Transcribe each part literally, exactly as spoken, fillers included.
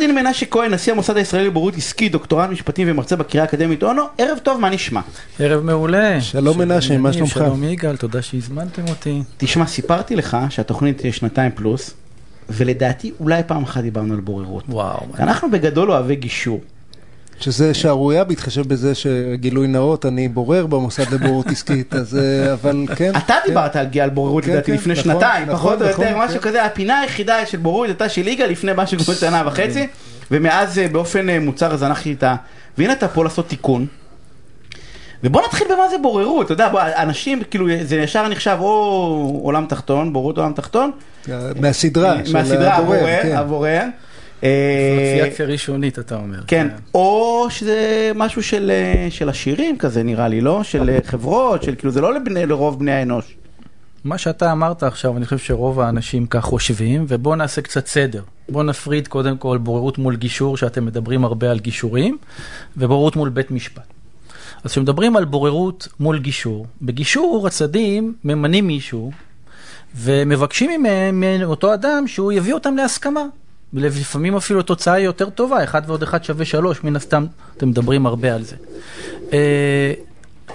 דין מנשה כהן, נשיא המוסד הישראלי לבוררות עסקי, דוקטורנט משפטים ומרצה בקריה האקדמית אונו, ערב טוב, מה נשמע? ערב מעולה. שלום מנשה, מה שלומך? שלום ייגל, תודה שהזמנתם אותי. תשמע, סיפרתי לך שהתוכנית שנתיים פלוס, ולדעתי אולי פעם אחת דיברנו על בוררות. וואו. אנחנו בגדול אוהבי גישור. שזה שערויה, בהתחשב בזה שגילוי נאות, אני בורר במוסד לבוררות עסקית, אז אבל כן. אתה דיברת על בוררות לדעתי לפני שנתיים, פחות או יותר, משהו כזה, הפינה היחידה של בוררות הייתה של איגה לפני משהו כמו שנה וחצי, ומאז באופן מוצר זנחתי איתה, והנה אתה פה לעשות תיקון. ובוא נתחיל במה זה בוררות, אתה יודע, בוא, אנשים, כאילו, זה ישר נחשב או עולם תחתון, בוררות עולם תחתון. מהסדרה. מהסדרה, הבורר. אסוציאציה ראשונית, אתה אומר. כן, או שזה משהו של השירים כזה, נראה לי, לא? של חברות, של כאילו, זה לא לרוב בני האנוש. מה שאתה אמרת עכשיו, אני חושב שרוב האנשים כך חושבים, ובוא נעשה קצת סדר. בוא נפריד קודם כל בוררות מול גישור, שאתם מדברים הרבה על גישורים, ובוררות מול בית משפט. אז כשמדברים על בוררות מול גישור, בגישור הצדדים ממנים מישהו, ומבקשים מאותו אדם שהוא יביא אותם להסכמה. לפעמים אפילו התוצאה היא יותר טובה, אחד ועוד אחד שווה שלוש, מן הסתם אתם מדברים הרבה על זה.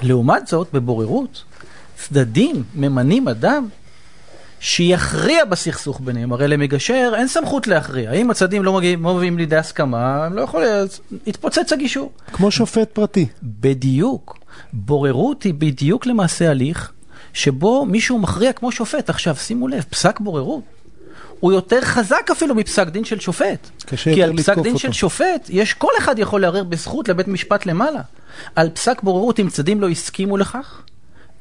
לעומת זאת, בבוררות, צדדים ממנים אדם שיכריע בסכסוך ביניהם, הרי למגשר אין סמכות להכריע. אם הצדדים לא מביאים לידי הסכמה, הם לא יכולים, יתפוצץ הגישור. כמו שופט פרטי. בדיוק. בוררות היא בדיוק למעשה הליך שבו מישהו מכריע כמו שופט. עכשיו, שימו לב, פסק בוררות הוא יותר חזק אפילו מפסק דין של שופט. כי על פסק דין אותו. של שופט, יש כל אחד יכול לערער בזכות לבית משפט למעלה. על פסק בוררות, אם צדדים לא הסכימו לכך,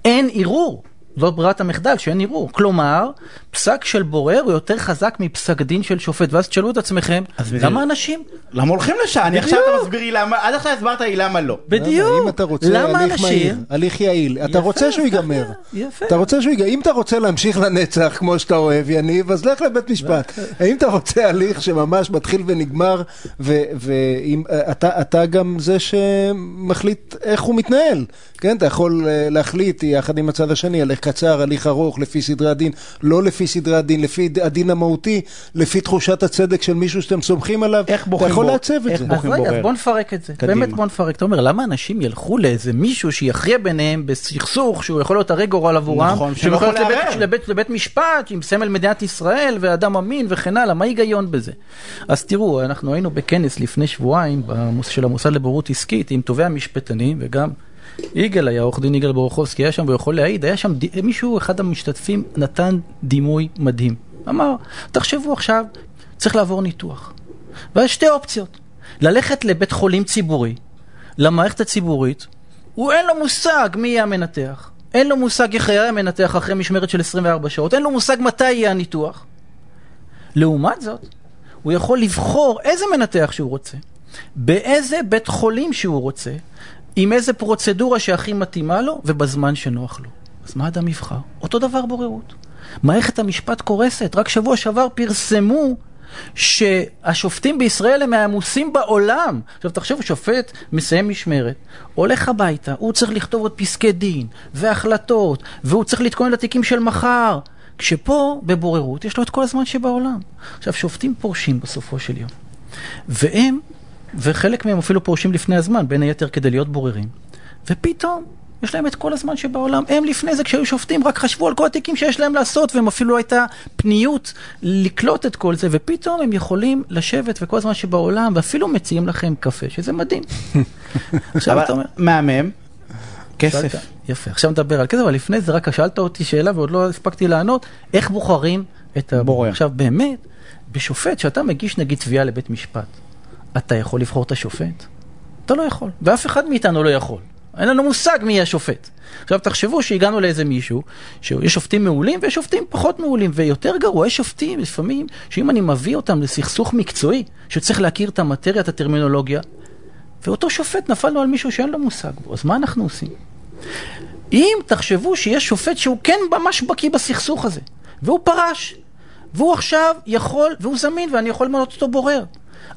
אין ערעור. לא ברירת המחדל, שאין ערעור. כלומר, פסק של בורר הוא יותר חזק מפסק דין של שופט. ואז תשאלו את עצמכם, למה אנשים? למה הולכים לשם? אני עכשיו אתה מסבירי למה, עד עכשיו הסברת היא למה לא. בדיוק. אם אתה רוצה הליך מהיר, הליך יעיל, אתה רוצה שהוא ייגמר. יפה. אתה רוצה שהוא ייגמר. אם אתה רוצה להמשיך לנצח, כמו שאתה אוהב, יניב, אז לך לבית משפט. אם אתה רוצה הליך שממש מתחיל ונגמר, ואתה גם זה שמחליט איך הוא מתנהל. כן, אתה יכול להחליט יחד עם הצד השני, הליך קצר, הליך ארוך, לפי סדרי הדין, לא לפי סדרי הדין, לפי הדין המהותי, לפי תחושת הצדק של מישהו שאתם סומכים עליו, איך בוחרים בורר? אתה יכול לעצב את זה. אז רגע, בוא נפרק את זה. קדימה. באמת בוא נפרק. אתה אומר, למה אנשים ילכו לאיזה מישהו שיחיה ביניהם בסכסוך, שהוא יכול להיות הרי גורל עבורם, נכון, שהוא יכול להיות לבית, לבית, לבית משפט, עם סמל מדינת ישראל, ואדם אמין וכן הלאה, מה היגיון בזה? אז תראו, אנחנו היינו בכנס לפני שבועיים, של המוסד לבוררות עסקית, עם טובי המשפטנים, וגם ייגל היה, עורך דין איגל ברוך אזכי, היה שם ויכול להעיד, היה שם מישהו, אחד המשתתפים, נתן דימוי מדהים. אמר, תחשבו עכשיו, צריך לעבור ניתוח. ויש שתי אופציות. ללכת לבית חולים ציבורי, למערכת הציבורית, הוא אין לו מושג מי יהיה המנתח. אין לו מושג איך יהיה המנתח אחרי משמרת של עשרים וארבע שעות. אין לו מושג מתי יהיה הניתוח. לעומת זאת, הוא יכול לבחור איזה מנתח שהוא רוצה, באיזה בית חולים שהוא רוצה, עם איזה פרוצדורה שהכי מתאימה לו, ובזמן שנוח לו. אז מה אדם יבחר? אותו דבר בוררות. מערכת המשפט קורסת. רק שבוע שעבר פרסמו שהשופטים בישראל הם העמוסים בעולם. עכשיו תחשב, שופט מסיים משמרת, הולך הביתה, הוא צריך לכתוב עוד פסקי דין, והחלטות, והוא צריך להתכונן לתיקים של מחר. כשפה, בבוררות, יש לו את כל הזמן שבעולם. עכשיו, שופטים פורשים בסופו של יום. והם וחלק מהם אפילו פורשים לפני הזמן, בין היתר כדי להיות בוררים. ופתאום, יש להם את כל הזמן שבעולם. הם לפני זה, כשהיו שופטים, רק חשבו על כל התיקים שיש להם לעשות, והם אפילו הייתה פניות לקלוט את כל זה, ופתאום הם יכולים לשבת וכל הזמן שבעולם, ואפילו מציעים לכם קפה, שזה מדהים. עכשיו אתה אומר, מהמם, כסף. יפה, עכשיו נדבר על כסף, אבל לפני זה רק שאלת אותי שאלה, ועוד לא הספקתי לענות, איך בוחרים את הבורר? עכשיו באמת, בשופט, שאתה מגיש נגיד תביעה לבית משפט, אתה יכול לבחור את השופט? אתה לא יכול. ואף אחד מאיתנו לא יכול. אין לנו מושג מי השופט. עכשיו תחשבו שהגענו לאיזה מישהו, שיש שופטים מעולים ויש שופטים פחות מעולים, ויותר גרוע, יש שופטים לפעמים, שאם אני מביא אותם לסכסוך מקצועי, שצריך להכיר את המטריה, את הטרמינולוגיה, ואותו שופט נפלנו על מישהו שאין לו מושג בו, אז מה אנחנו עושים? אם תחשבו שיש שופט שהוא כן ממש בקי בסכסוך הזה, והוא פרש, והוא עכשיו יכול, והוא זמין, ואני יכול למנות אותו בורר.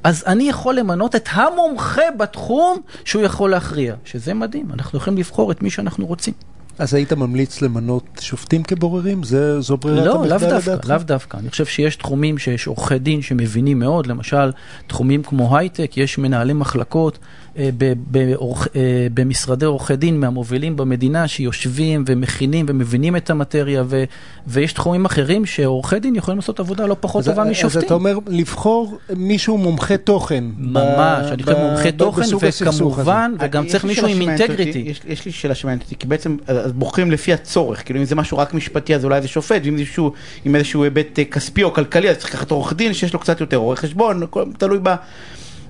אז אני יכול למנות את המומחה בתחום שהוא יכול להכריע, שזה מדהים, אנחנו יכולים לבחור את מי שאנחנו רוצים. אז היית ממליץ למנות שופטים כבוררים? זה, זו ברירת לא, המחדל לאו דווקא, לדעתך? לאו דווקא. אני חושב שיש תחומים שיש עורכי דין שמבינים מאוד, למשל, תחומים כמו הייטק, יש מנהלי מחלקות אה, ב, ב, אורח, אה, במשרדי עורכי דין מהמובילים במדינה שיושבים ומכינים ומבינים את המטריה, ו, ויש תחומים אחרים שעורכי דין יכולים לעשות עבודה לא פחות טובה משופטים. אז אתה אומר לבחור מישהו מומחה תוכן. ממש, ב- אני חושב ב- מומחה ב- תוכן, וכמובן, וגם צריך מישהו עם אינטגריטי. יש, יש לי שאלה שמעניינת אותי, כי בעצם אז בוחרים לפי הצורך, כאילו אם זה משהו רק משפטי אז אולי זה שופט, ואם זה איזשהו, עם איזשהו היבט כספי או כלכלי, אז צריך לקחת עורך דין שיש לו קצת יותר עורך חשבון, תלוי בה.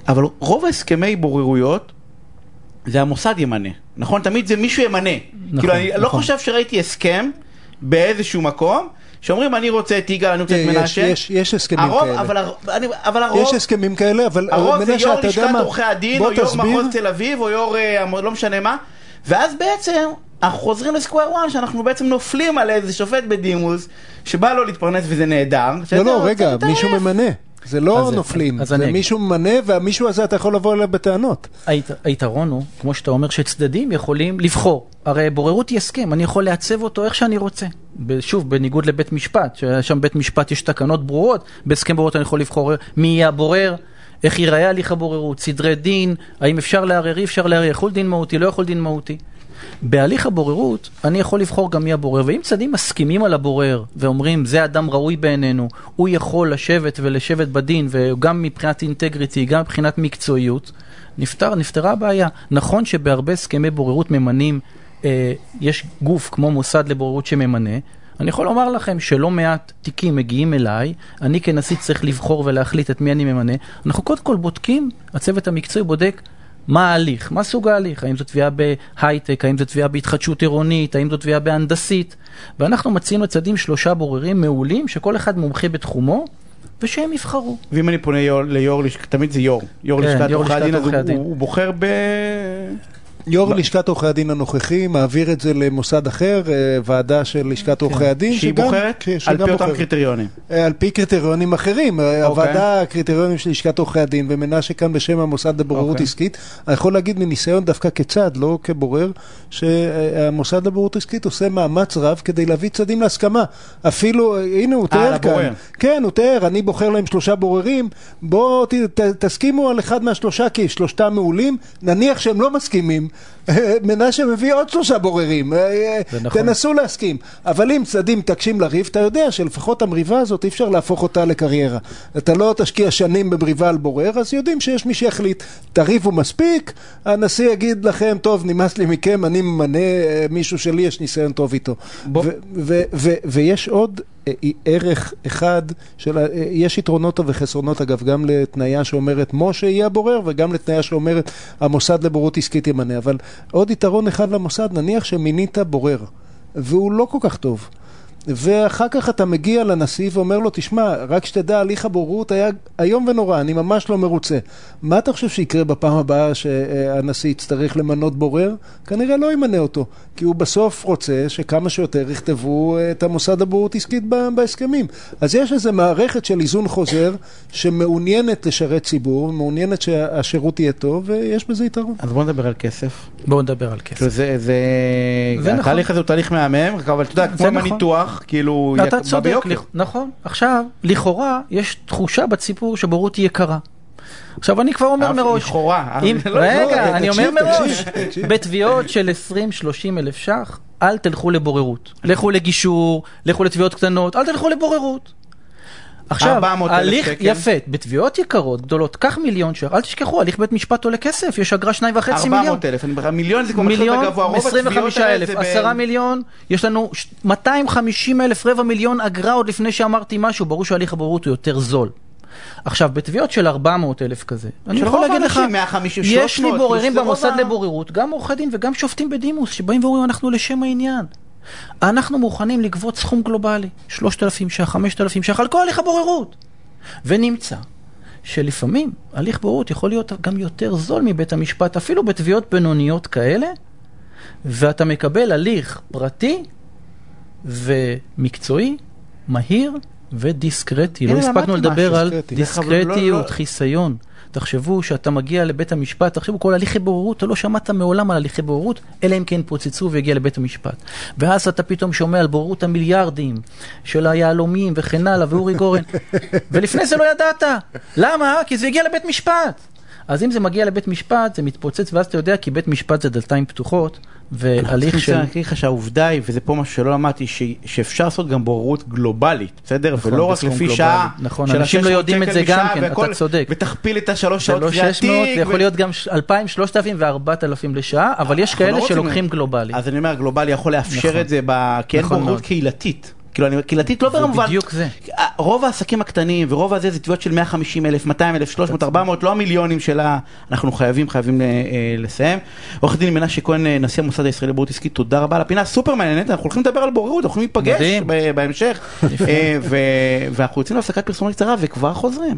אבל רוב ההסכמי בוררויות זה המוסד ימנה, נכון? תמיד זה מישהו ימנה. נכון, כאילו אני נכון. לא חושב שראיתי הסכם באיזשהו מקום, שאומרים אני רוצה את ייגל, אני רוצה את מנשה. יש, יש הסכמים הרוב, כאלה. אבל, אני, אבל הרוב... יש הסכמים כאלה, אבל... הרוב זה יור לשכת עורכי הדין, או יור מחוז תל אביב, או יור, לא משנה מה. ואז בעצם אנחנו חוזרים לסקוואר וואן, שאנחנו בעצם נופלים על איזה שופט בדימוס, שבא לו להתפרנס וזה נהדר. לא, לא, רגע, מישהו ממנה. זה לא נופלים. זה מישהו ממנה, והמישהו הזה אתה יכול לבוא אליו בטענות. היתרון הוא, כמו שאתה אומר, שצדדים יכולים לבחור. הרי בוררות היא הסכם, אני יכול לעצב אותו איך שאני רוצה. שוב, בניגוד לבית משפט, ששם בית משפט יש תקנות ברורות, בהסכם בוררות אני יכול לבחור מי יהיה הבורר, איך ייראה הליך הבוררות, סדרי דין, האם אפשר לערער, אפשר לערער, יכול דין מהותי, לא יכול דין מהותי. בהליך הבוררות, אני יכול לבחור גם מי הבורר, ואם צדדים מסכימים על הבורר, ואומרים, זה אדם ראוי בעינינו, הוא יכול לשבת ולשבת בדין, וגם מבחינת אינטגריטי, גם מבחינת מקצועיות, נפטר, נפטרה הבעיה. נכון שבהרבה הסכמי בוררות ממנים, אה, יש גוף כמו מוסד לבוררות שממנה, אני יכול לומר לכם שלא מעט תיקים מגיעים אליי, אני כנשיא צריך לבחור ולהחליט את מי אני ממנה, אנחנו קודם כל בודקים, הצוות המקצועי בודק, מה ההליך? מה סוג ההליך? האם זו תביעה בהייטק? האם זו תביעה בהתחדשות עירונית? האם זו תביעה בהנדסית? ואנחנו מציעים לצדים שלושה בוררים מעולים, שכל אחד מומחה בתחומו, ושהם יבחרו. ואם אני פונה ליור, תמיד זה יור. יור לשכת עורכי הדין, אז הוא בוחר ב... יור לשכת עורכי הדין הנוכחי, מעביר את זה למוסד אחר, ועדה של לשכת עורכי הדין, שהיא בוחרת על פי אותם קריטריונים. על פי קריטריונים אחרים, הוועדה, הקריטריונים של לשכת עורכי הדין, ומנשה כאן בשם המוסד לבוררות עסקית, אני יכול להגיד מניסיון דווקא כצד, לא כבורר, שהמוסד לבוררות עסקית עושה מאמץ רב כדי להביא צדדים להסכמה. אפילו, הנה הוא תיאר כאן. כן, הוא תיאר, אני בוחר להם שלושה בוררים, בואו תסכימו על אחד מהשלושה, כי שלושתם מעולים, נניח שהם לא מסכימים. מנשה מביא עוד שלושה בוררים, תנסו להסכים. אבל אם צדדים תקשים לריב, אתה יודע שלפחות המריבה הזאת אי אפשר להפוך אותה לקריירה. אתה לא תשקיע שנים במריבה על בורר, אז יודעים שיש מי שיחליט, תריבו מספיק, הנשיא יגיד לכם, טוב, נמאס לי מכם, אני ממנה מישהו שלי, יש ניסיון טוב איתו. ויש עוד ערך אחד, יש יתרונות וחסרונות, אגב, גם לתנאיה שאומרת משה יהיה הבורר, וגם לתנאיה שאומרת המוסד לבוררות עסקית ימנה. אבל עוד יתרון אחד למוסד, נניח שמינית בורר, והוא לא כל כך טוב. ואחר כך אתה מגיע לנשיא ואומר לו, תשמע, רק שתדע, הליך הבוררות היה היום ונורא, אני ממש לא מרוצה. מה אתה חושב שיקרה בפעם הבאה שהנשיא יצטרך למנות בורר? כנראה לא ימנה אותו, כי הוא בסוף רוצה שכמה שיותר יכתבו את המוסד הבוררות עסקית בהסכמים. אז יש איזו מערכת של איזון חוזר שמעוניינת לשרת ציבור, מעוניינת שהשירות יהיה טוב, ויש בזה יתרון. אז בואו נדבר על כסף. בואו נדבר על כסף. זה... התהליך הזה הוא תהליך מהמם, אבל תודה, כמו מניתוח, כאילו אתה צודק, נכון. עכשיו, לכאורה, יש תחושה בציבור שבוררות יקרה. עכשיו, אני כבר אומר מראש. לכאורה. רגע, אני אומר מראש. בתביעות של עשרים שלושים אלף שח, אל תלכו לבוררות. לכו לגישור, לכו לתביעות קטנות, אל תלכו לבוררות. עכשיו, הליך יפה, בתביעות יקרות, גדולות, כך מיליון שח, אל תשכחו, הליך בית משפט עולה כסף, יש אגרה שניים וחצי מיליון. ארבע מאות אלף, מיליון זה כבר מתחיל בגבוה, רוב התביעות האלה זה ב... עשרה מיליון, יש לנו מאתיים וחמישים אלף רבע מיליון אגרה עוד לפני שאמרתי משהו, ברור שההליך הבוררות הוא יותר זול. עכשיו, בתביעות של ארבע מאות אלף כזה, אני יכול להגיד לך, יש לי בוררים במוסד לבוררות, גם עורכי דין וגם שופטים בדימוס, שבאים ואומרים, אנחנו לשם העניין. אנחנו מוכנים לגבות סכום גלובלי, שלושת אלפים שח, חמשת אלפים שח, על כל הליך הבוררות. ונמצא שלפעמים הליך בוררות יכול להיות גם יותר זול מבית המשפט, אפילו בתביעות בינוניות כאלה, ואתה מקבל הליך פרטי ומקצועי, מהיר ודיסקרטי. לא הספקנו לדבר על דיסקרטיות, חיסיון. תחשבו שאתה מגיע לבית המשפט, תחשבו כל הליכי בוררות, אתה לא שמעת מעולם על הליכי בוררות, אלא אם כן פוצצו והגיע לבית המשפט. ואז אתה פתאום שומע על בוררות המיליארדים של היעלומים וכן הלאה, ואורי גורן, ולפני זה לא ידעת. למה? כי זה הגיע לבית משפט. אז אם זה מגיע לבית משפט, זה מתפוצץ, ואז אתה יודע, כי בית משפט זה דלתיים פתוחות, והליך של... אני חושב שהעובדה היא, וזה פה משהו שלא למדתי, שאפשר לעשות גם בוררות גלובלית, בסדר? ולא רק לפי שעה, נכון, אנשים לא יודעים את זה גם כן, אתה צודק. ותכפיל את השלוש שעות ועתיק. זה יכול להיות גם אלפיים, שלושת אלפים וארבעת אלפים לשעה, אבל יש כאלה שלוקחים גלובלית. אז אני אומר, גלובלי יכול לאפשר את זה, כי אין בוררות קהילתית. כאילו, אני, קהילתית לא ברמובן. בדיוק זה. רוב העסקים הקטנים ורוב הזה זה תביעות של מאה וחמישים אלף, מאתיים אלף, שלוש מאות, ארבע מאות, לא המיליונים שלה. אנחנו חייבים, חייבים לסיים. עורך דין מנשה כהן, נשיא המוסד הישראלי לבוררות עסקי, תודה רבה על הפינה. סופר מעניינת, אנחנו הולכים לדבר על בוררות, אנחנו ניפגש בהמשך, ואנחנו יוצאים להפסקת פרסומת קצרה וכבר חוזרים.